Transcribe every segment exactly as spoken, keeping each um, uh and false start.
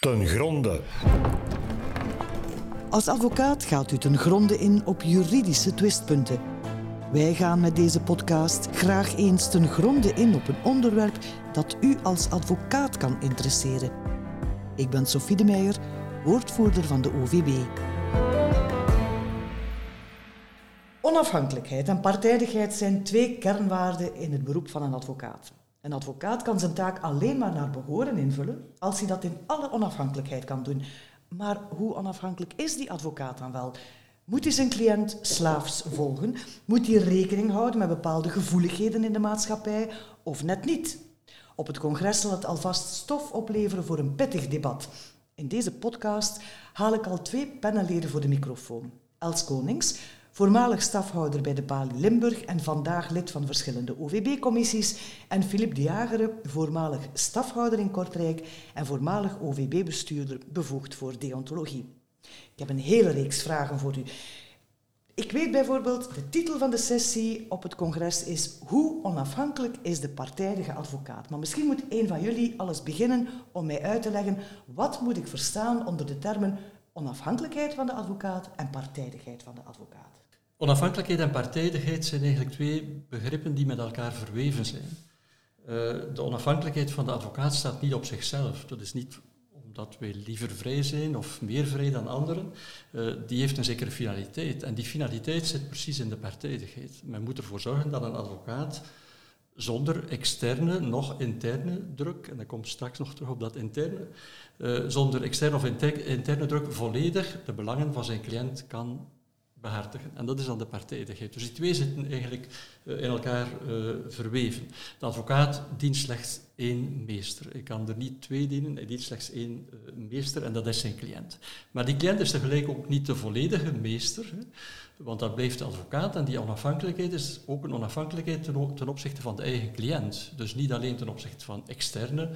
Ten Gronde. Als advocaat gaat u ten gronde in op juridische twistpunten. Wij gaan met deze podcast graag eens ten gronde in op een onderwerp dat u als advocaat kan interesseren. Ik ben Sofie Demeyer, woordvoerder van de O V B. Onafhankelijkheid en partijdigheid zijn twee kernwaarden in het beroep van een advocaat. Een advocaat kan zijn taak alleen maar naar behoren invullen als hij dat in alle onafhankelijkheid kan doen. Maar hoe onafhankelijk is die advocaat dan wel? Moet hij zijn cliënt slaafs volgen? Moet hij rekening houden met bepaalde gevoeligheden in de maatschappij? Of net niet? Op het congres zal het alvast stof opleveren voor een pittig debat. In deze podcast haal ik al twee panelleden voor de microfoon. Els Koninckx, voormalig stafhouder bij de Balie Limburg en vandaag lid van verschillende O V B-commissies, en Philippe De Jaegere, voormalig stafhouder in Kortrijk en voormalig O V B-bestuurder bevoegd voor deontologie. Ik heb een hele reeks vragen voor u. Ik weet bijvoorbeeld, de titel van de sessie op het congres is Hoe onafhankelijk is de partijdige advocaat? Maar misschien moet een van jullie alles beginnen om mij uit te leggen wat moet ik verstaan onder de termen onafhankelijkheid van de advocaat en partijdigheid van de advocaat. Onafhankelijkheid en partijdigheid zijn eigenlijk twee begrippen die met elkaar verweven zijn. De onafhankelijkheid van de advocaat staat niet op zichzelf. Dat is niet omdat wij liever vrij zijn of meer vrij dan anderen. Die heeft een zekere finaliteit. En die finaliteit zit precies in de partijdigheid. Men moet ervoor zorgen dat een advocaat zonder externe, nog interne druk, en dan kom ik straks nog terug op dat interne, uh, zonder externe of inter- interne druk volledig de belangen van zijn cliënt kan behartigen. En dat is dan de partijdigheid. Dus die twee zitten eigenlijk uh, in elkaar uh, verweven. De advocaat dient slechts één meester. Ik kan er niet twee dienen, hij dient slechts één uh, meester en dat is zijn cliënt. Maar die cliënt is tegelijk ook niet de volledige meester, hè, want dat blijft de advocaat en die onafhankelijkheid is ook een onafhankelijkheid ten, ten opzichte van de eigen cliënt. Dus niet alleen ten opzichte van externe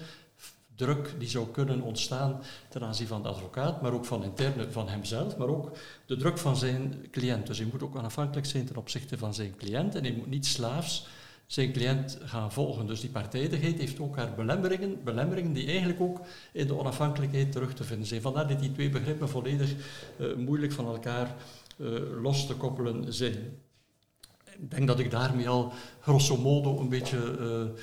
druk die zou kunnen ontstaan ten aanzien van de advocaat, maar ook van interne van hemzelf, maar ook de druk van zijn cliënt. Dus hij moet ook onafhankelijk zijn ten opzichte van zijn cliënt en hij moet niet slaafs zijn cliënt gaan volgen. Dus die partijdigheid heeft ook haar belemmeringen, belemmeringen die eigenlijk ook in de onafhankelijkheid terug te vinden zijn. Vandaar dat die twee begrippen volledig uh, moeilijk van elkaar uh, los te koppelen zijn. Ik denk dat ik daarmee al grosso modo een beetje... Uh,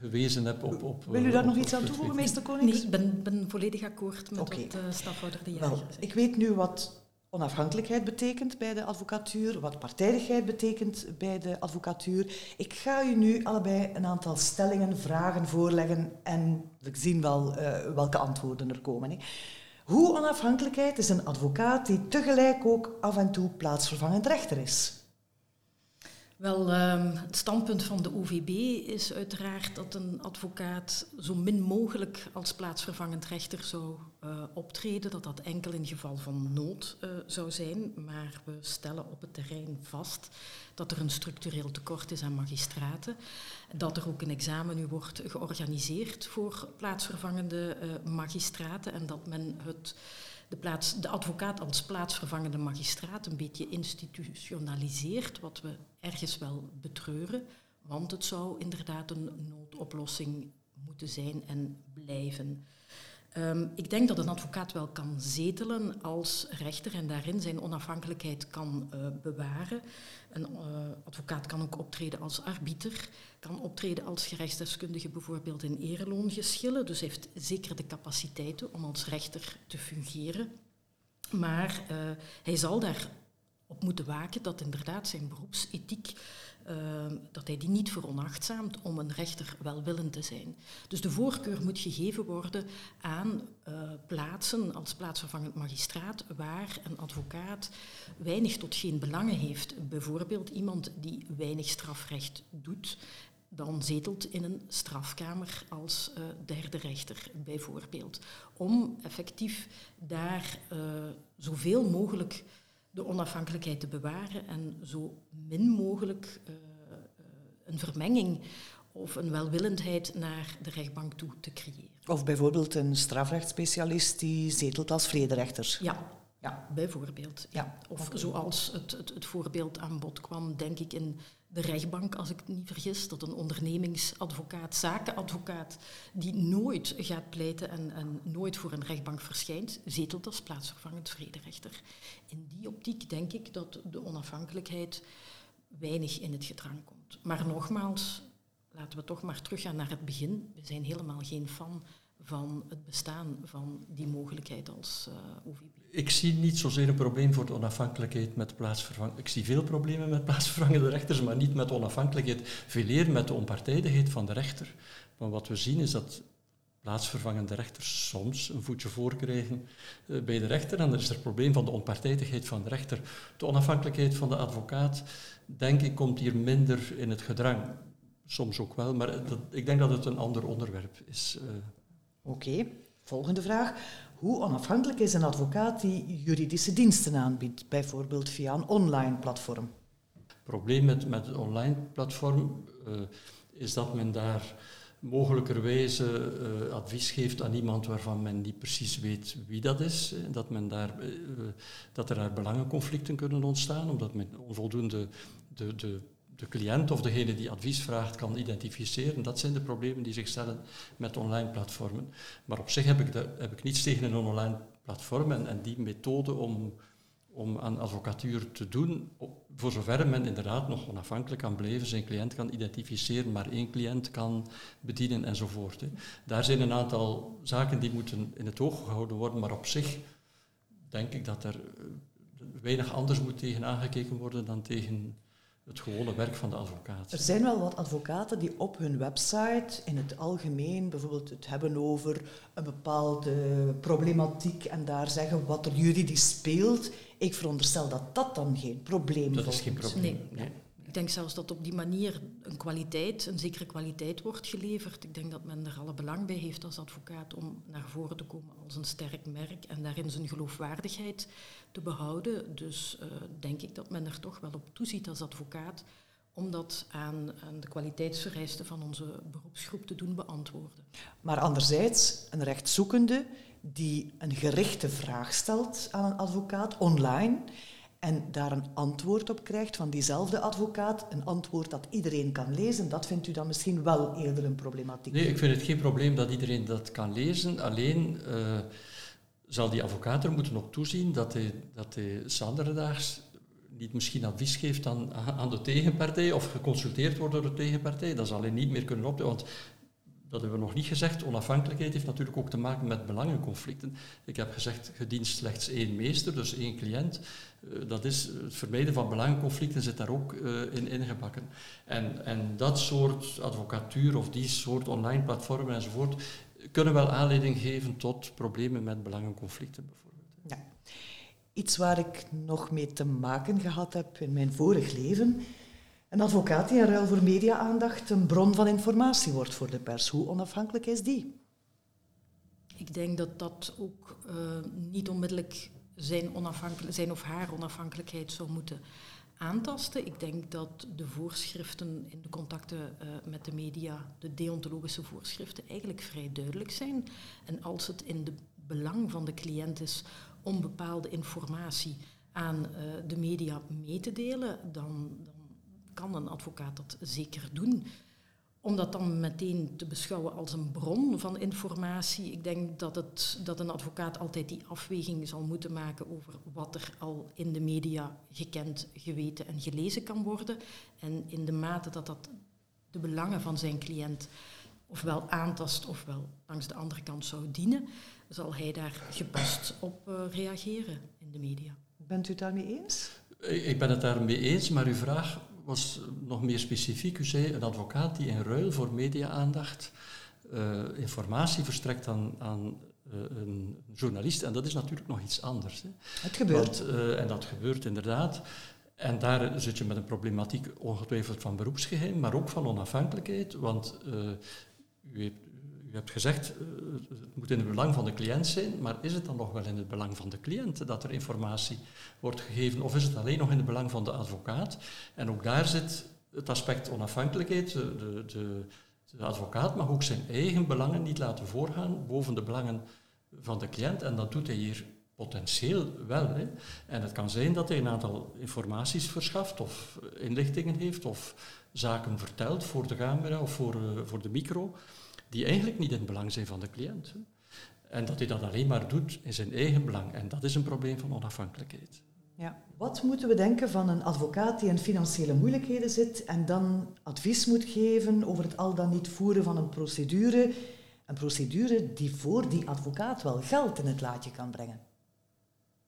gewezen heb op... op Wil u daar op, nog iets aan toevoegen, meester Koninckx? Nee, ik ben, ben volledig akkoord met okay. wat uh, stafhouder De Jaegere. Ik weet nu wat onafhankelijkheid betekent bij de advocatuur, wat partijdigheid betekent bij de advocatuur. Ik ga u nu allebei een aantal stellingen, vragen voorleggen en we zien wel uh, welke antwoorden er komen. Hè. Hoe onafhankelijkheid is een advocaat die tegelijk ook af en toe plaatsvervangend rechter is? Wel, um, het standpunt van de O V B is uiteraard dat een advocaat zo min mogelijk als plaatsvervangend rechter zou uh, optreden. Dat dat enkel in geval van nood uh, zou zijn. Maar we stellen op het terrein vast dat er een structureel tekort is aan magistraten. Dat er ook een examen nu wordt georganiseerd voor plaatsvervangende uh, magistraten. En dat men het... De, plaats, de advocaat als plaatsvervangende magistraat een beetje institutionaliseert, wat we ergens wel betreuren, want het zou inderdaad een noodoplossing moeten zijn en blijven. Um, ik denk dat een advocaat wel kan zetelen als rechter en daarin zijn onafhankelijkheid kan uh, bewaren. Een uh, advocaat kan ook optreden als arbiter, kan optreden als gerechtsdeskundige bijvoorbeeld in ereloongeschillen, dus heeft zeker de capaciteiten om als rechter te fungeren. Maar uh, hij zal daarop moeten waken dat inderdaad zijn beroepsethiek, uh, dat hij die niet veronachtzaamt om een rechter welwillend te zijn. Dus de voorkeur moet gegeven worden aan uh, plaatsen als plaatsvervangend magistraat waar een advocaat weinig tot geen belangen heeft. Bijvoorbeeld iemand die weinig strafrecht doet, dan zetelt in een strafkamer als uh, derde rechter bijvoorbeeld. Om effectief daar uh, zoveel mogelijk de onafhankelijkheid te bewaren en zo min mogelijk uh, een vermenging of een welwillendheid naar de rechtbank toe te creëren. Of bijvoorbeeld een strafrechtsspecialist die zetelt als vrederechter. Ja, ja. bijvoorbeeld. Ja. Ja. Of okay. zoals het, het, het voorbeeld aan bod kwam, denk ik, in de rechtbank, als ik het niet vergis, dat een ondernemingsadvocaat, zakenadvocaat, die nooit gaat pleiten en, en nooit voor een rechtbank verschijnt, zetelt als plaatsvervangend vrederechter. In die optiek denk ik dat de onafhankelijkheid weinig in het gedrang komt. Maar nogmaals, laten we toch maar teruggaan naar het begin. We zijn helemaal geen fan van het bestaan van die mogelijkheid als uh, O V B. Ik zie niet zozeer een probleem voor de onafhankelijkheid met plaatsvervangende... Ik zie veel problemen met plaatsvervangende rechters, maar niet met onafhankelijkheid. Veel eer met de onpartijdigheid van de rechter. Want wat we zien is dat plaatsvervangende rechters soms een voetje voorkrijgen bij de rechter. En dan is er het probleem van de onpartijdigheid van de rechter. De onafhankelijkheid van de advocaat, denk ik, komt hier minder in het gedrang. Soms ook wel, maar dat, ik denk dat het een ander onderwerp is... Uh, Oké, okay, volgende vraag. Hoe onafhankelijk is een advocaat die juridische diensten aanbiedt, bijvoorbeeld via een online platform? Het probleem met, met het online platform uh, is dat men daar mogelijkerwijze uh, advies geeft aan iemand waarvan men niet precies weet wie dat is. Dat, men daar, uh, dat er daar belangenconflicten kunnen ontstaan, omdat men onvoldoende de... de de cliënt of degene die advies vraagt kan identificeren. Dat zijn de problemen die zich stellen met online platformen. Maar op zich heb ik, de, heb ik niets tegen een online platform en, en die methode om, om aan advocatuur te doen, voor zover men inderdaad nog onafhankelijk kan blijven, zijn cliënt kan identificeren, maar één cliënt kan bedienen enzovoort. Hè. Daar zijn een aantal zaken die moeten in het oog gehouden worden, maar op zich denk ik dat er weinig anders moet tegen aangekeken worden dan tegen... het gewone werk van de advocaat. Er zijn wel wat advocaten die op hun website in het algemeen bijvoorbeeld het hebben over een bepaalde problematiek en daar zeggen wat er juridisch speelt. Ik veronderstel dat dat dan geen probleem is. Dat is geen probleem. Nee. Nee. Ik denk zelfs dat op die manier een kwaliteit, een zekere kwaliteit wordt geleverd. Ik denk dat men er alle belang bij heeft als advocaat om naar voren te komen als een sterk merk en daarin zijn geloofwaardigheid te behouden. Dus uh, denk ik dat men er toch wel op toeziet als advocaat om dat aan, aan de kwaliteitsvereisten van onze beroepsgroep te doen beantwoorden. Maar anderzijds, een rechtszoekende die een gerichte vraag stelt aan een advocaat online... en daar een antwoord op krijgt van diezelfde advocaat, een antwoord dat iedereen kan lezen, dat vindt u dan misschien wel eerder een problematiek? Nee, ik vind het geen probleem dat iedereen dat kan lezen. Alleen uh, zal die advocaat er moeten op toezien dat hij, dat hij zanderdaags niet misschien advies geeft aan, aan de tegenpartij of geconsulteerd wordt door de tegenpartij. Dat zal hij niet meer kunnen opdoen, want dat hebben we nog niet gezegd. Onafhankelijkheid heeft natuurlijk ook te maken met belangenconflicten. Ik heb gezegd, gedient slechts één meester, dus één cliënt. Dat is, het vermijden van belangenconflicten zit daar ook in ingebakken. En, en dat soort advocatuur of die soort online platformen enzovoort kunnen wel aanleiding geven tot problemen met belangenconflicten bijvoorbeeld. Ja. Iets waar ik nog mee te maken gehad heb in mijn vorig leven... Een advocaat die in ruil voor media-aandacht een bron van informatie wordt voor de pers. Hoe onafhankelijk is die? Ik denk dat dat ook uh, niet onmiddellijk zijn, onafhankelijk, zijn of haar onafhankelijkheid zou moeten aantasten. Ik denk dat de voorschriften in de contacten uh, met de media, de deontologische voorschriften, eigenlijk vrij duidelijk zijn. En als het in het belang van de cliënt is om bepaalde informatie aan uh, de media mee te delen, dan... dan kan een advocaat dat zeker doen. Om dat dan meteen te beschouwen als een bron van informatie, ik denk dat, het, dat een advocaat altijd die afweging zal moeten maken over wat er al in de media gekend, geweten en gelezen kan worden. En in de mate dat dat de belangen van zijn cliënt ofwel aantast ofwel langs de andere kant zou dienen, zal hij daar gepast op uh, reageren in de media. Bent u het daarmee eens? Ik ben het daarmee eens, maar uw vraag... was nog meer specifiek. U zei een advocaat die in ruil voor media-aandacht uh, informatie verstrekt aan, aan uh, een journalist. En dat is natuurlijk nog iets anders. Hè. Het gebeurt. Want, uh, en dat gebeurt inderdaad. En daar zit je met een problematiek ongetwijfeld van beroepsgeheim, maar ook van onafhankelijkheid. Want uh, u heeft... U hebt gezegd, het moet in het belang van de cliënt zijn, maar is het dan nog wel in het belang van de cliënt dat er informatie wordt gegeven? Of is het alleen nog in het belang van de advocaat? En ook daar zit het aspect onafhankelijkheid. De, de, de advocaat mag ook zijn eigen belangen niet laten voorgaan boven de belangen van de cliënt. En dat doet hij hier Potentieel wel. Hè. En het kan zijn dat hij een aantal informaties verschaft of inlichtingen heeft of zaken vertelt voor de camera of voor, uh, voor de micro die eigenlijk niet in het belang zijn van de cliënt. Hè. En dat hij dat alleen maar doet in zijn eigen belang. En dat is een probleem van onafhankelijkheid. Ja. Wat moeten we denken van een advocaat die in financiële moeilijkheden zit en dan advies moet geven over het al dan niet voeren van een procedure, een procedure die voor die advocaat wel geld in het laadje kan brengen?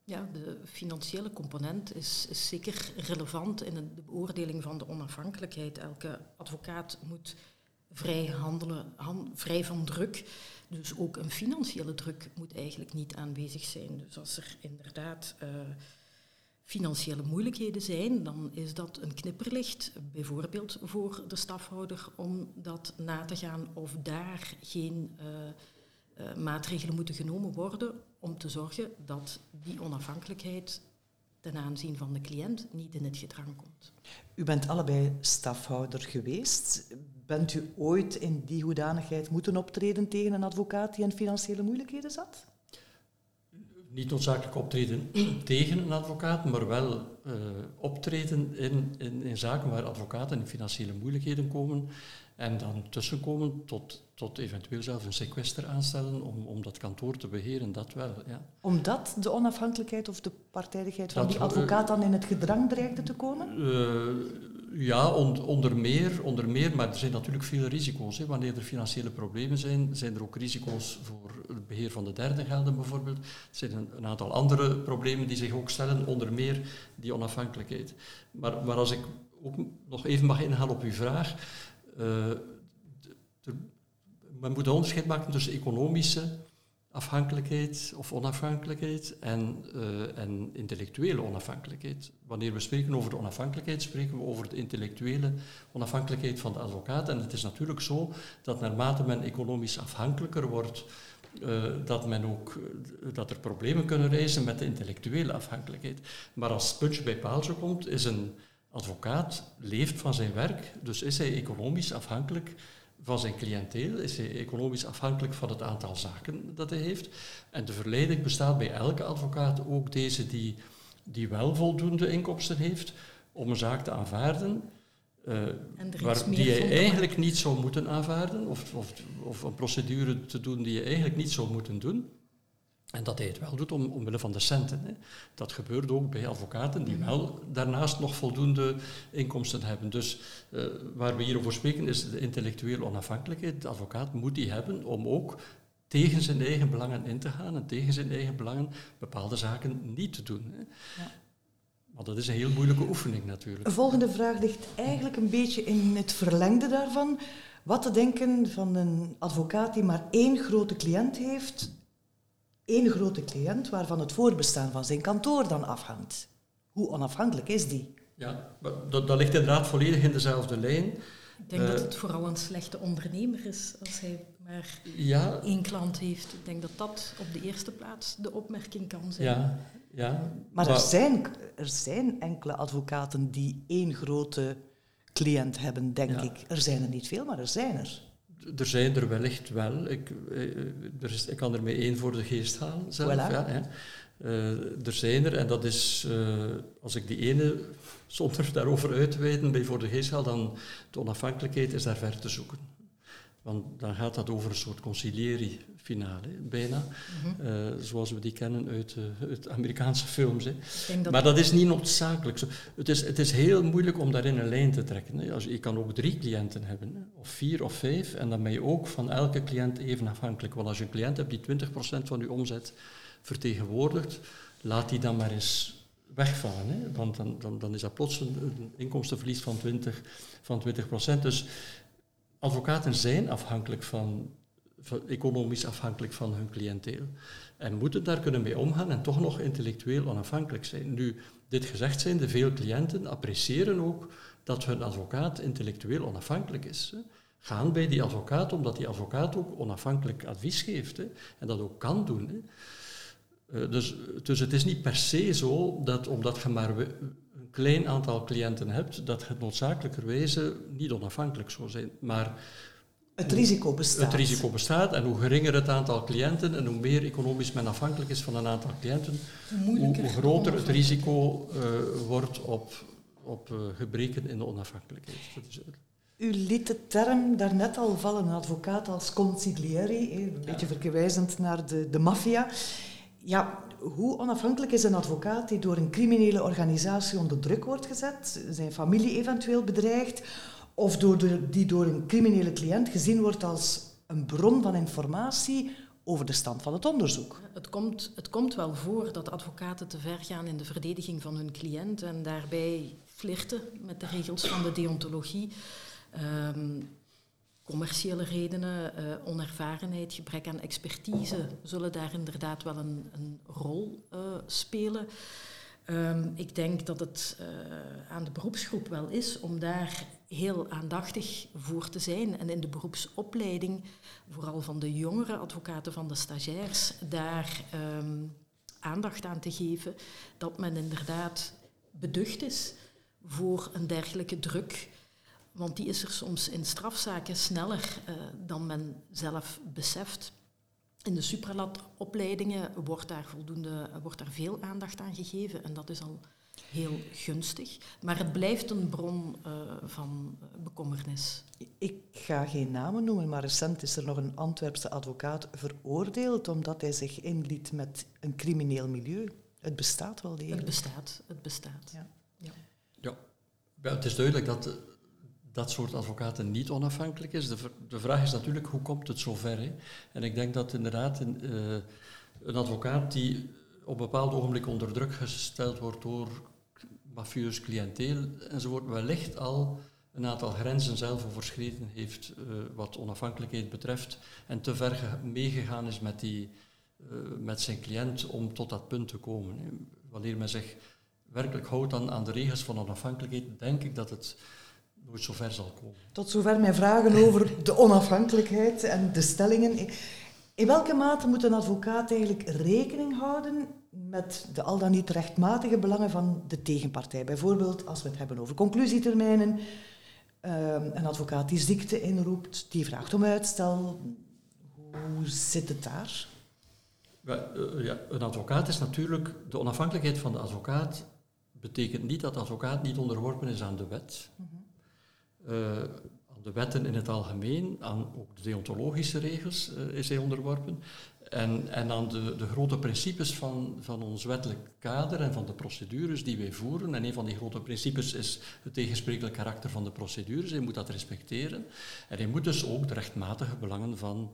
Ja, de financiële component is, is zeker relevant in de beoordeling van de onafhankelijkheid. Elke advocaat moet vrij handelen, han, vrij van druk. Dus ook een financiële druk moet eigenlijk niet aanwezig zijn. Dus als er inderdaad uh, financiële moeilijkheden zijn, dan is dat een knipperlicht, bijvoorbeeld voor de stafhouder, om dat na te gaan of daar geen Uh, Uh, maatregelen moeten genomen worden om te zorgen dat die onafhankelijkheid ten aanzien van de cliënt niet in het gedrang komt. U bent allebei stafhouder geweest. Bent u ooit in die hoedanigheid moeten optreden tegen een advocaat die in financiële moeilijkheden zat? Niet noodzakelijk optreden tegen een advocaat, maar wel uh, optreden in, in, in zaken waar advocaten in financiële moeilijkheden komen en dan tussenkomen tot, tot eventueel zelf een sequester aanstellen om, om dat kantoor te beheren, dat wel. Ja. Omdat de onafhankelijkheid of de partijdigheid van dat, die advocaat dan in het gedrang dreigde te komen? Uh, ja, on, onder meer, onder meer, maar er zijn natuurlijk veel risico's. Hè. Wanneer er financiële problemen zijn, zijn er ook risico's voor het beheer van de derde gelden bijvoorbeeld. Er zijn een, een aantal andere problemen die zich ook stellen, onder meer die onafhankelijkheid. Maar, maar als ik ook nog even mag inhalen op uw vraag. Uh, de, de, men moet een onderscheid maken tussen economische afhankelijkheid of onafhankelijkheid en, uh, en intellectuele onafhankelijkheid. Wanneer we spreken over de onafhankelijkheid, spreken we over de intellectuele onafhankelijkheid van de advocaat. En het is natuurlijk zo dat naarmate men economisch afhankelijker wordt, uh, dat, men ook, uh, dat er problemen kunnen reizen met de intellectuele afhankelijkheid. Maar als puntje bij paaltje komt, is een advocaat leeft van zijn werk, dus is hij economisch afhankelijk van zijn cliënteel, is hij economisch afhankelijk van het aantal zaken dat hij heeft. En de verleiding bestaat bij elke advocaat, ook deze die, die wel voldoende inkomsten heeft, om een zaak te aanvaarden, uh, waar, die hij eigenlijk niet zou moeten aanvaarden, of, of, of een procedure te doen die je eigenlijk niet zou moeten doen. En dat hij het wel doet om, omwille van de centen. Hè. Dat gebeurt ook bij advocaten die wel daarnaast nog voldoende inkomsten hebben. Dus uh, waar we hier over spreken is de intellectuele onafhankelijkheid. De advocaat moet die hebben om ook tegen zijn eigen belangen in te gaan en tegen zijn eigen belangen bepaalde zaken niet te doen. Hè. Ja. Maar dat is een heel moeilijke oefening natuurlijk. De volgende vraag ligt eigenlijk een beetje in het verlengde daarvan. Wat te denken van een advocaat die maar één grote cliënt heeft, één grote cliënt waarvan het voorbestaan van zijn kantoor dan afhangt. Hoe onafhankelijk is die? Ja, dat, dat ligt inderdaad volledig in dezelfde lijn. Ik denk uh, dat het vooral een slechte ondernemer is als hij maar ja, één klant heeft. Ik denk dat dat op de eerste plaats de opmerking kan zijn. Ja, ja. Maar er zijn, er zijn enkele advocaten die één grote cliënt hebben, denk ja. ik. Er zijn er niet veel, maar er zijn er. Er zijn er wellicht wel. Ik, er is, ik kan er mee één voor de geest halen zelf. Voilà. Ja, hè. Uh, er zijn er, en dat is, uh, als ik die ene zonder daarover uit te wijden bij voor de geest haal, dan de onafhankelijkheid is daar ver te zoeken. Want dan gaat dat over een soort conciliërie-finale, bijna. Mm-hmm. Uh, zoals we die kennen uit, uh, uit Amerikaanse films. Hè. Dat maar dat is niet noodzakelijk. Zo, het, is, het is heel moeilijk om daarin een lijn te trekken. Hè. Als je, je kan ook drie cliënten hebben, hè. Of vier of vijf. En dan ben je ook van elke cliënt even afhankelijk. Want als je een cliënt hebt die twintig procent van je omzet vertegenwoordigt, laat die dan maar eens wegvallen. Hè. Want dan, dan, dan is dat plots een, een inkomstenverlies van twintig procent. Dus advocaten zijn afhankelijk van, van, economisch afhankelijk van hun cliënteel en moeten daar kunnen mee omgaan en toch nog intellectueel onafhankelijk zijn. Nu, dit gezegd zijnde, veel cliënten appreciëren ook dat hun advocaat intellectueel onafhankelijk is. Hè. Gaan bij die advocaat omdat die advocaat ook onafhankelijk advies geeft, hè, en dat ook kan doen. Hè. Uh, dus, dus het is niet per se zo dat omdat je maar we, een klein aantal cliënten hebt, dat het noodzakelijkerwijze niet onafhankelijk zou zijn. Maar Het risico bestaat. Het risico bestaat en hoe geringer het aantal cliënten en hoe meer economisch men afhankelijk is van een aantal cliënten, hoe, hoe groter het risico uh, wordt op, op uh, gebreken in de onafhankelijkheid. U liet de term daarnet al vallen, een advocaat als consigliere, een ja. beetje verwijzend naar de, de maffia. Ja, hoe onafhankelijk is een advocaat die door een criminele organisatie onder druk wordt gezet, zijn familie eventueel bedreigd, of door de, die door een criminele cliënt gezien wordt als een bron van informatie over de stand van het onderzoek? Het komt, het komt wel voor dat advocaten te ver gaan in de verdediging van hun cliënt en daarbij flirten met de regels van de deontologie. Um, commerciële redenen, uh, onervarenheid, gebrek aan expertise zullen daar inderdaad wel een, een rol uh, spelen. Um, ik denk dat het uh, aan de beroepsgroep wel is om daar heel aandachtig voor te zijn en in de beroepsopleiding, vooral van de jongere advocaten, van de stagiairs, daar um, aandacht aan te geven dat men inderdaad beducht is voor een dergelijke druk. Want die is er soms in strafzaken sneller uh, dan men zelf beseft. In de supralatopleidingen wordt daar voldoende, wordt daar veel aandacht aan gegeven en dat is al heel gunstig. Maar het blijft een bron uh, van bekommernis. Ik ga geen namen noemen, maar recent is er nog een Antwerpse advocaat veroordeeld omdat hij zich inliet met een crimineel milieu. Het bestaat wel degelijk. Het bestaat, het bestaat. Ja. Ja. Ja. Ja, het is duidelijk dat dat soort advocaten niet onafhankelijk is. De, v- de vraag is natuurlijk, hoe komt het zover? Hè? En ik denk dat inderdaad een, uh, een advocaat die op een bepaald ogenblik onder druk gesteld wordt door mafieus cliënteel enzovoort, wellicht al een aantal grenzen zelf overschreden heeft uh, wat onafhankelijkheid betreft en te ver ge- meegegaan is met, die, uh, met zijn cliënt om tot dat punt te komen. Hè? Wanneer men zich werkelijk houdt aan, aan de regels van onafhankelijkheid, denk ik dat het nooit zo ver zal komen. Tot zover mijn vragen over de onafhankelijkheid en de stellingen. In welke mate moet een advocaat eigenlijk rekening houden met de al dan niet rechtmatige belangen van de tegenpartij? Bijvoorbeeld als we het hebben over conclusietermijnen, een advocaat die ziekte inroept, die vraagt om uitstel. Hoe zit het daar? Ja, een advocaat is natuurlijk... De onafhankelijkheid van de advocaat betekent niet dat de advocaat niet onderworpen is aan de wet. Uh, aan de wetten in het algemeen, aan ook de deontologische regels uh, is hij onderworpen en, en aan de, de grote principes van, van ons wettelijk kader en van de procedures die wij voeren. En een van die grote principes is het tegensprekelijk karakter van de procedures. Hij moet dat respecteren en hij moet dus ook de rechtmatige belangen van,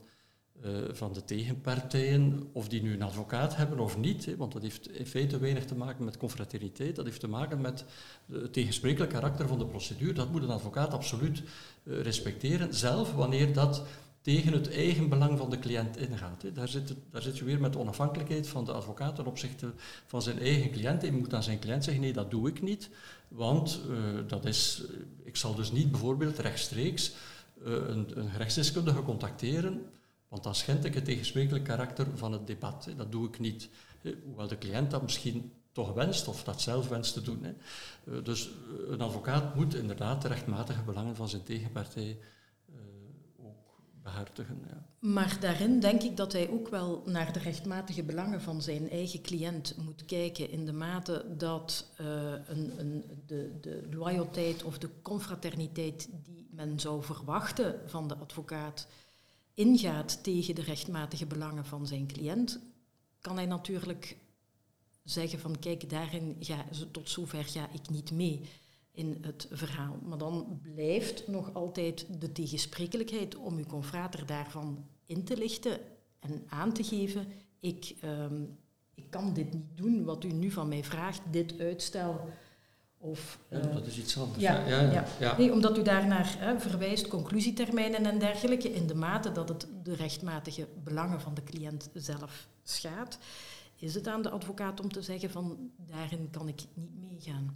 uh, van de tegenpartijen, of die nu een advocaat hebben of niet, hè, want dat heeft in feite weinig te maken met confraterniteit, dat heeft te maken met het tegensprekelijk karakter van de procedure. Dat moet een advocaat absoluut uh, respecteren, zelf wanneer dat tegen het eigen belang van de cliënt ingaat. Hè. Daar, zit het, daar zit je weer met de onafhankelijkheid van de advocaat ten opzichte van zijn eigen cliënt. Hij moet aan zijn cliënt zeggen, nee, dat doe ik niet, want uh, dat is, ik zal dus niet bijvoorbeeld rechtstreeks uh, een, een gerechtsdeskundige contacteren, want dan schend ik het tegensprekelijk karakter van het debat. Dat doe ik niet. Hoewel de cliënt dat misschien toch wenst, of dat zelf wenst te doen. Dus een advocaat moet inderdaad de rechtmatige belangen van zijn tegenpartij ook behartigen. Ja. Maar daarin denk ik dat hij ook wel naar de rechtmatige belangen van zijn eigen cliënt moet kijken, in de mate dat uh, een, een, de, de loyaliteit of de confraterniteit die men zou verwachten van de advocaat ingaat tegen de rechtmatige belangen van zijn cliënt, kan hij natuurlijk zeggen van kijk, daarin ga, tot zover ga ik niet mee in het verhaal. Maar dan blijft nog altijd de tegensprekelijkheid om uw confrater daarvan in te lichten en aan te geven, ik, uh, ik kan dit niet doen wat u nu van mij vraagt, dit uitstel. Of, ja, uh, dat is iets anders. Ja, ja, ja, ja. Ja. Nee, omdat u daarnaar hè, verwijst, conclusietermijnen en dergelijke, in de mate dat het de rechtmatige belangen van de cliënt zelf schaadt, is het aan de advocaat om te zeggen van daarin kan ik niet meegaan.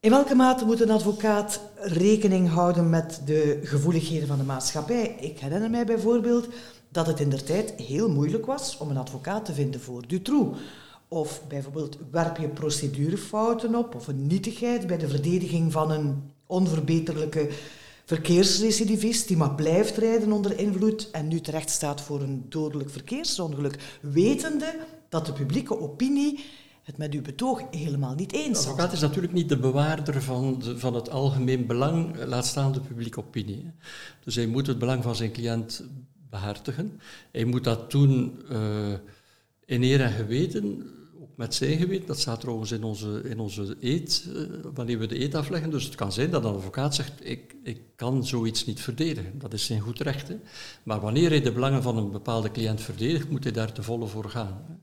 In welke mate moet een advocaat rekening houden met de gevoeligheden van de maatschappij? Ik herinner mij bijvoorbeeld dat het indertijd heel moeilijk was om een advocaat te vinden voor Dutroux. Of bijvoorbeeld werp je procedurefouten op of een nietigheid bij de verdediging van een onverbeterlijke verkeersrecidivist die maar blijft rijden onder invloed en nu terecht staat voor een dodelijk verkeersongeluk, wetende dat de publieke opinie het met uw betoog helemaal niet eens is. De advocaat is natuurlijk niet de bewaarder van, de, van het algemeen belang, laat staan de publieke opinie. Dus hij moet het belang van zijn cliënt behartigen. Hij moet dat doen uh, in eer en geweten, ook met zijn geweten. Dat staat trouwens in onze, in onze eed, uh, wanneer we de eed afleggen. Dus het kan zijn dat een advocaat zegt, ik, ik kan zoiets niet verdedigen. Dat is zijn goed recht. Hè. Maar wanneer hij de belangen van een bepaalde cliënt verdedigt, moet hij daar te volle voor gaan. Hè.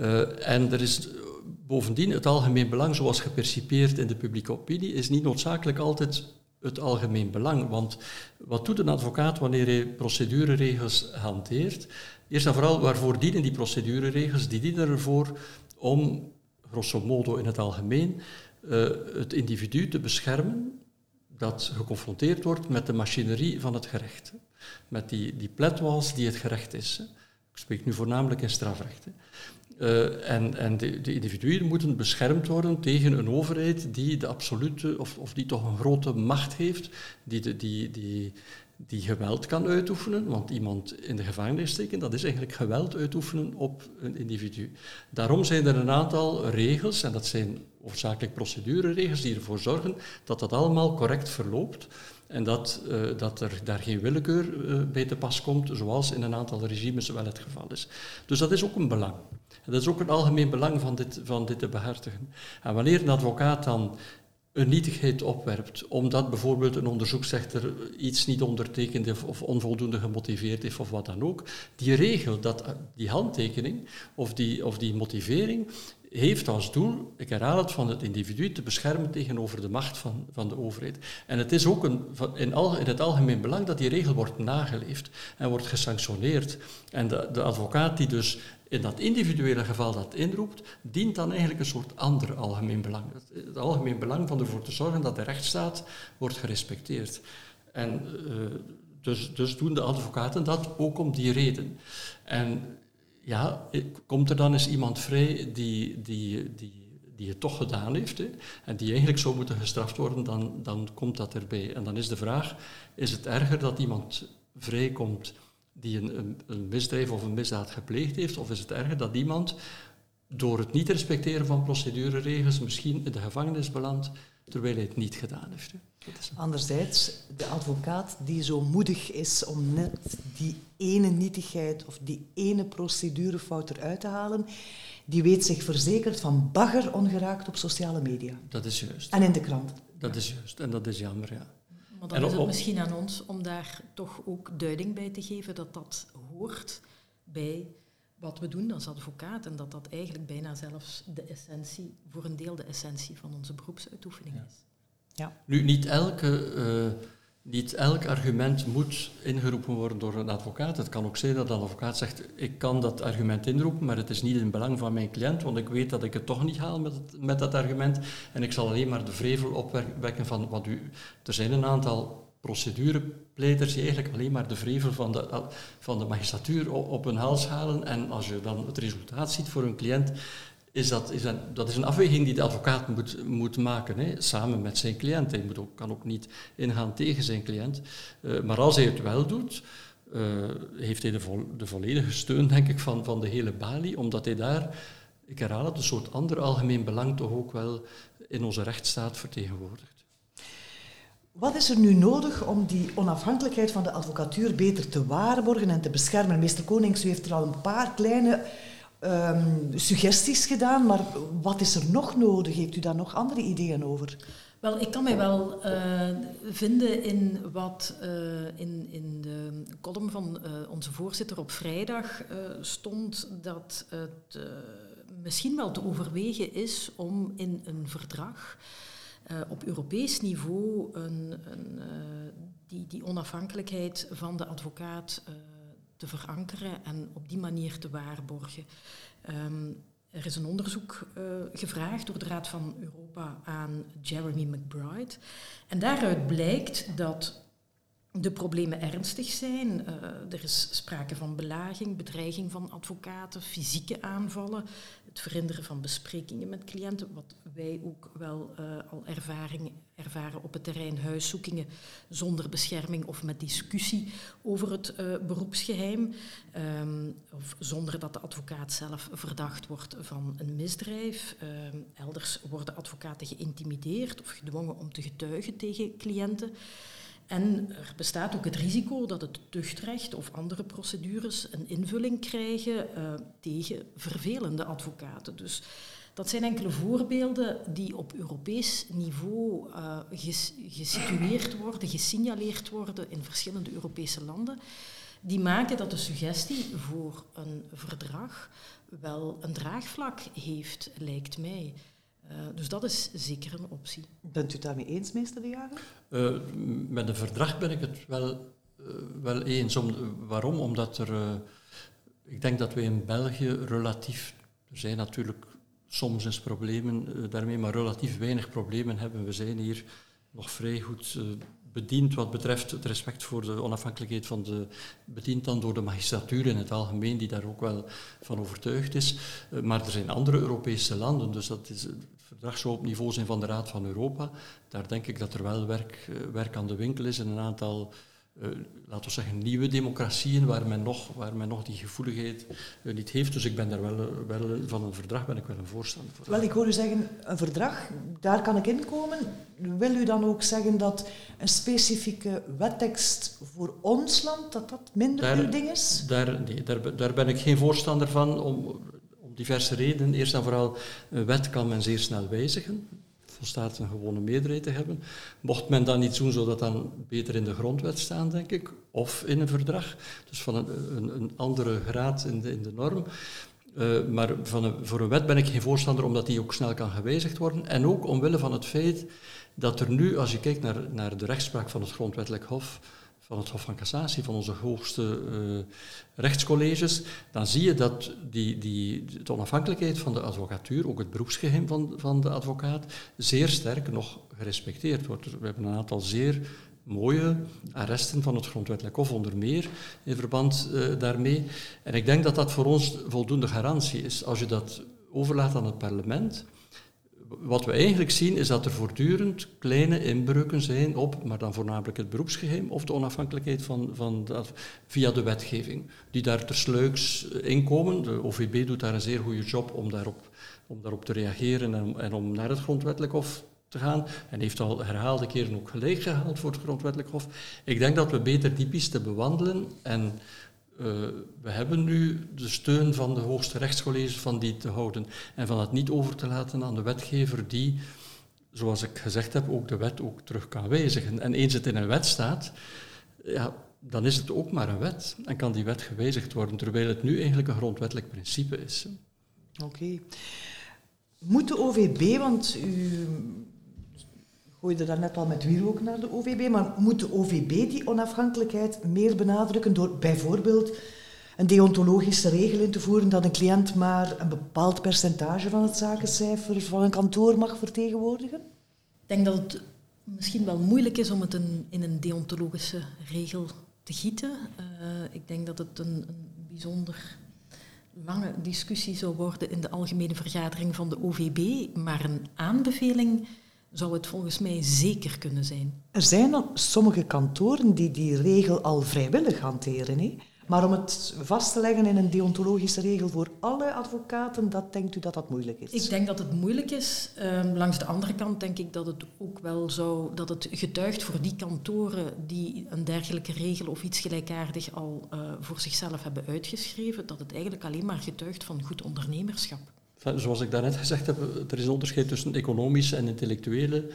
Uh, en er is bovendien het algemeen belang, zoals gepercipeerd in de publieke opinie, is niet noodzakelijk altijd het algemeen belang. Want wat doet een advocaat wanneer hij procedureregels hanteert? Eerst en vooral, waarvoor dienen die procedureregels? Die dienen ervoor om, grosso modo in het algemeen, uh, het individu te beschermen dat geconfronteerd wordt met de machinerie van het gerecht. Met die, die pletwals die het gerecht is. Ik spreek nu voornamelijk in strafrecht. Uh, en, en de, de individuen moeten beschermd worden tegen een overheid die de absolute, of, of die toch een grote macht heeft, die, de, die, die, die geweld kan uitoefenen. Want iemand in de gevangenis steken, dat is eigenlijk geweld uitoefenen op een individu. Daarom zijn er een aantal regels, en dat zijn hoofdzakelijk procedureregels, die ervoor zorgen dat dat allemaal correct verloopt. En dat, uh, dat er daar geen willekeur uh, bij te pas komt, zoals in een aantal regimes wel het geval is. Dus dat is ook een belang. En dat is ook een algemeen belang van dit, van dit te behartigen. En wanneer een advocaat dan een nietigheid opwerpt, omdat bijvoorbeeld een onderzoeksrechter iets niet ondertekende of onvoldoende gemotiveerd heeft of wat dan ook, die regel, dat, die handtekening of die, of die motivering heeft als doel, ik herhaal het, van het individu te beschermen tegenover de macht van, van de overheid. En het is ook een, in, al, in het algemeen belang dat die regel wordt nageleefd en wordt gesanctioneerd. En de, de advocaat die dus in dat individuele geval dat inroept, dient dan eigenlijk een soort ander algemeen belang. Het, het algemeen belang van ervoor te zorgen dat de rechtsstaat wordt gerespecteerd. En uh, dus, dus doen de advocaten dat ook om die reden. En ja, komt er dan eens iemand vrij die, die, die, die het toch gedaan heeft, hè, en die eigenlijk zou moeten gestraft worden, dan, dan komt dat erbij. En dan is de vraag, is het erger dat iemand vrijkomt die een, een misdrijf of een misdaad gepleegd heeft, of is het erger dat iemand door het niet respecteren van procedureregels misschien in de gevangenis belandt, terwijl hij het niet gedaan heeft. Anderzijds, de advocaat die zo moedig is om net die ene nietigheid of die ene procedurefout eruit te halen, die weet zich verzekerd van bagger ongeraakt op sociale media. Dat is juist. En in de krant. Dat is juist, en dat is jammer, ja. Maar dan is het misschien aan ons om daar toch ook duiding bij te geven dat dat hoort bij wat we doen als advocaat en dat dat eigenlijk bijna zelfs de essentie, voor een deel de essentie van onze beroepsuitoefening is. Ja. Ja. Nu, niet, elke, uh, niet elk argument moet ingeroepen worden door een advocaat. Het kan ook zijn dat een advocaat zegt, ik kan dat argument inroepen, maar het is niet in belang van mijn cliënt, want ik weet dat ik het toch niet haal met, het, met dat argument en ik zal alleen maar de vrevel opwekken van wat u... Er zijn een aantal procedurepleiters die eigenlijk alleen maar de vrevel van de, van de magistratuur op hun hals halen. En als je dan het resultaat ziet voor een cliënt, is dat, is een, dat is een afweging die de advocaat moet, moet maken, hè, samen met zijn cliënt. Hij moet ook, kan ook niet ingaan tegen zijn cliënt. Uh, maar als hij het wel doet, uh, heeft hij de, vo- de volledige steun, denk ik, van, van de hele balie, omdat hij daar, ik herhaal het, een soort ander algemeen belang toch ook wel in onze rechtsstaat vertegenwoordigt. Wat is er nu nodig om die onafhankelijkheid van de advocatuur beter te waarborgen en te beschermen? Meester Koninckx, u heeft er al een paar kleine um, suggesties gedaan, maar wat is er nog nodig? Heeft u daar nog andere ideeën over? Wel, ik kan mij wel uh, vinden in wat uh, in, in de column van uh, onze voorzitter op vrijdag uh, stond, dat het uh, misschien wel te overwegen is om in een verdrag Uh, op Europees niveau een, een, uh, die, die onafhankelijkheid van de advocaat uh, te verankeren en op die manier te waarborgen. Um, er is een onderzoek uh, gevraagd door de Raad van Europa aan Jeremy McBride. En daaruit blijkt dat de problemen ernstig zijn. Uh, er is sprake van belaging, bedreiging van advocaten, fysieke aanvallen, het verhinderen van besprekingen met cliënten, wat wij ook wel uh, al ervaring, ervaren op het terrein huiszoekingen zonder bescherming of met discussie over het uh, beroepsgeheim, um, of zonder dat de advocaat zelf verdacht wordt van een misdrijf. Um, elders worden advocaten geïntimideerd of gedwongen om te getuigen tegen cliënten. En er bestaat ook het risico dat het tuchtrecht of andere procedures een invulling krijgen uh, tegen vervelende advocaten. Dus dat zijn enkele voorbeelden die op Europees niveau uh, ges- gesitueerd worden, gesignaleerd worden in verschillende Europese landen. Die maken dat de suggestie voor een verdrag wel een draagvlak heeft, lijkt mij. Uh, dus dat is zeker een optie. Bent u het daarmee eens, meester De Jaegere? Uh, met een verdrag ben ik het wel, uh, wel eens. Om, waarom? Omdat er... Uh, ik denk dat wij in België relatief... Er zijn natuurlijk soms eens problemen uh, daarmee, maar relatief weinig problemen hebben. We zijn hier nog vrij goed uh, bediend wat betreft het respect voor de onafhankelijkheid van de... Bediend dan door de magistratuur in het algemeen, die daar ook wel van overtuigd is. Uh, maar er zijn andere Europese landen, dus dat is... Uh, Het verdrag zou op niveau zijn van de Raad van Europa. Daar denk ik dat er wel werk, werk aan de winkel is in een aantal, uh, laten we zeggen, nieuwe democratieën waar men nog, waar men nog die gevoeligheid uh, niet heeft. Dus ik ben daar wel, wel van een verdrag ben ik wel een voorstander voor. Wel, ik hoor u zeggen, een verdrag, daar kan ik inkomen. Wil u dan ook zeggen dat een specifieke wettekst voor ons land, dat dat minder daar, uw ding is? Daar, nee, daar, daar ben ik geen voorstander van om... Diverse redenen. Eerst en vooral, een wet kan men zeer snel wijzigen. Volstaat een gewone meerderheid te hebben. Mocht men dan iets doen, zou dat dan beter in de grondwet staan, denk ik. Of in een verdrag. Dus van een, een, een andere graad in de, in de norm. Uh, maar van een, voor een wet ben ik geen voorstander, omdat die ook snel kan gewijzigd worden. En ook omwille van het feit dat er nu, als je kijkt naar, naar de rechtspraak van het Grondwettelijk Hof... van het Hof van Cassatie, van onze hoogste uh, rechtscolleges, dan zie je dat die, die, de onafhankelijkheid van de advocatuur, ook het beroepsgeheim van, van de advocaat, zeer sterk nog gerespecteerd wordt. We hebben een aantal zeer mooie arresten van het Grondwettelijk Hof, onder meer in verband uh, daarmee. En ik denk dat dat voor ons voldoende garantie is. Als je dat overlaat aan het parlement... Wat we eigenlijk zien is dat er voortdurend kleine inbreuken zijn op, maar dan voornamelijk het beroepsgeheim of de onafhankelijkheid van, van de, via de wetgeving, die daar tersluiks inkomen. De O V B doet daar een zeer goede job om daarop, om daarop te reageren en, en om naar het Grondwettelijk Hof te gaan. En heeft al herhaalde keren ook gelijk gehaald voor het Grondwettelijk Hof. Ik denk dat we beter die piste bewandelen en... Uh, we hebben nu de steun van de hoogste rechtscolleges van die te houden en van dat niet over te laten aan de wetgever die, zoals ik gezegd heb, ook de wet ook terug kan wijzigen. En eens het in een wet staat, ja, dan is het ook maar een wet en kan die wet gewijzigd worden, terwijl het nu eigenlijk een grondwettelijk principe is. Oké. Okay. Moet de O V B, want u... We gooiden daar net al met wierook naar de O V B, maar moet de O V B die onafhankelijkheid meer benadrukken door bijvoorbeeld een deontologische regel in te voeren dat een cliënt maar een bepaald percentage van het zakencijfer van een kantoor mag vertegenwoordigen? Ik denk dat het misschien wel moeilijk is om het in, in een deontologische regel te gieten. Uh, ik denk dat het een, een bijzonder... lange discussie zou worden in de algemene vergadering van de O V B, maar een aanbeveling... zou het volgens mij zeker kunnen zijn. Er zijn dan sommige kantoren die die regel al vrijwillig hanteren. Hè? Maar om het vast te leggen in een deontologische regel voor alle advocaten, dat denkt u dat dat moeilijk is? Ik denk dat het moeilijk is. Um, langs de andere kant denk ik dat het ook wel zou... dat het getuigt voor die kantoren die een dergelijke regel of iets gelijkaardig al uh, voor zichzelf hebben uitgeschreven, dat het eigenlijk alleen maar getuigt van goed ondernemerschap. Zoals ik daarnet gezegd heb, er is een onderscheid tussen economische en intellectuele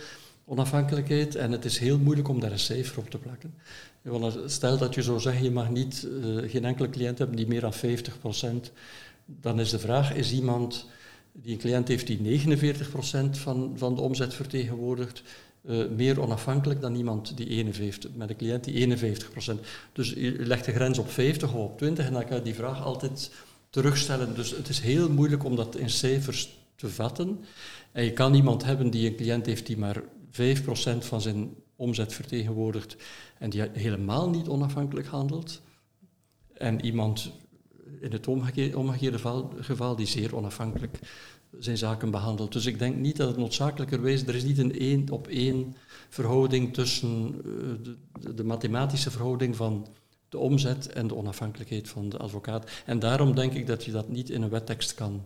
onafhankelijkheid en het is heel moeilijk om daar een cijfer op te plakken. Want stel dat je zou zeggen, je mag niet, uh, geen enkele cliënt hebben die meer dan vijftig procent, dan is de vraag, is iemand die een cliënt heeft die negenenveertig procent van, van de omzet vertegenwoordigt, Uh, meer onafhankelijk dan iemand die eenenvijftig, met een cliënt die eenenvijftig procent. Dus je legt de grens op vijftig of op twintig en dan kan je die vraag altijd... terugstellen. Dus het is heel moeilijk om dat in cijfers te vatten. En je kan iemand hebben die een cliënt heeft die maar vijf procent van zijn omzet vertegenwoordigt en die helemaal niet onafhankelijk handelt. En iemand in het omgekeerde geval die zeer onafhankelijk zijn zaken behandelt. Dus ik denk niet dat het noodzakelijkerwijs... Er is niet een één-op-één verhouding tussen de, de mathematische verhouding van de omzet en de onafhankelijkheid van de advocaat. En daarom denk ik dat je dat niet in een wettekst kan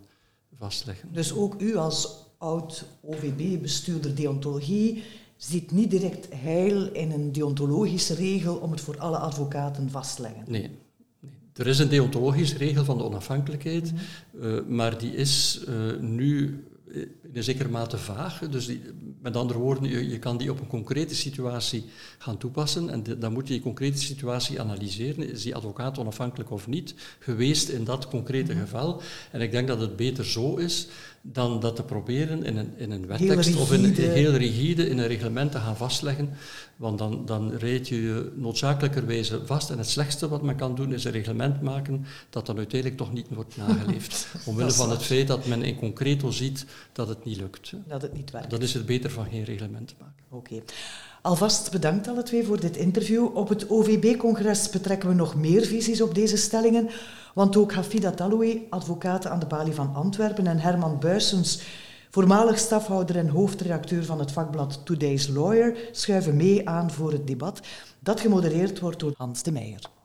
vastleggen. Dus ook u als oud-O V B-bestuurder deontologie zit niet direct heil in een deontologische regel om het voor alle advocaten vast te leggen? Nee. Er is een deontologische regel van de onafhankelijkheid, uh, maar die is uh, nu in een zekere mate vaag. Dus die, met andere woorden, je, je kan die op een concrete situatie gaan toepassen en de, dan moet je die concrete situatie analyseren. Is die advocaat onafhankelijk of niet geweest in dat concrete mm-hmm. geval? En ik denk dat het beter zo is dan dat te proberen in een, in een wettekst of in een heel rigide, in een reglement te gaan vastleggen. Want dan, dan rijd je je noodzakelijkerwijze vast. En het slechtste wat men kan doen is een reglement maken dat dan uiteindelijk toch niet wordt nageleefd. Omwille van het feit dat men in concreto ziet dat het niet lukt. Dat het niet werkt. Dan is het beter van geen reglement te maken. Oké. Okay. Alvast bedankt alle twee voor dit interview. Op het O V B-congres betrekken we nog meer visies op deze stellingen. Want ook Hafida Dalloway, advocaat aan de Balie van Antwerpen, en Herman Buissens, voormalig stafhouder en hoofdredacteur van het vakblad Today's Lawyer, schuiven mee aan voor het debat dat gemodereerd wordt door Hans de Meijer.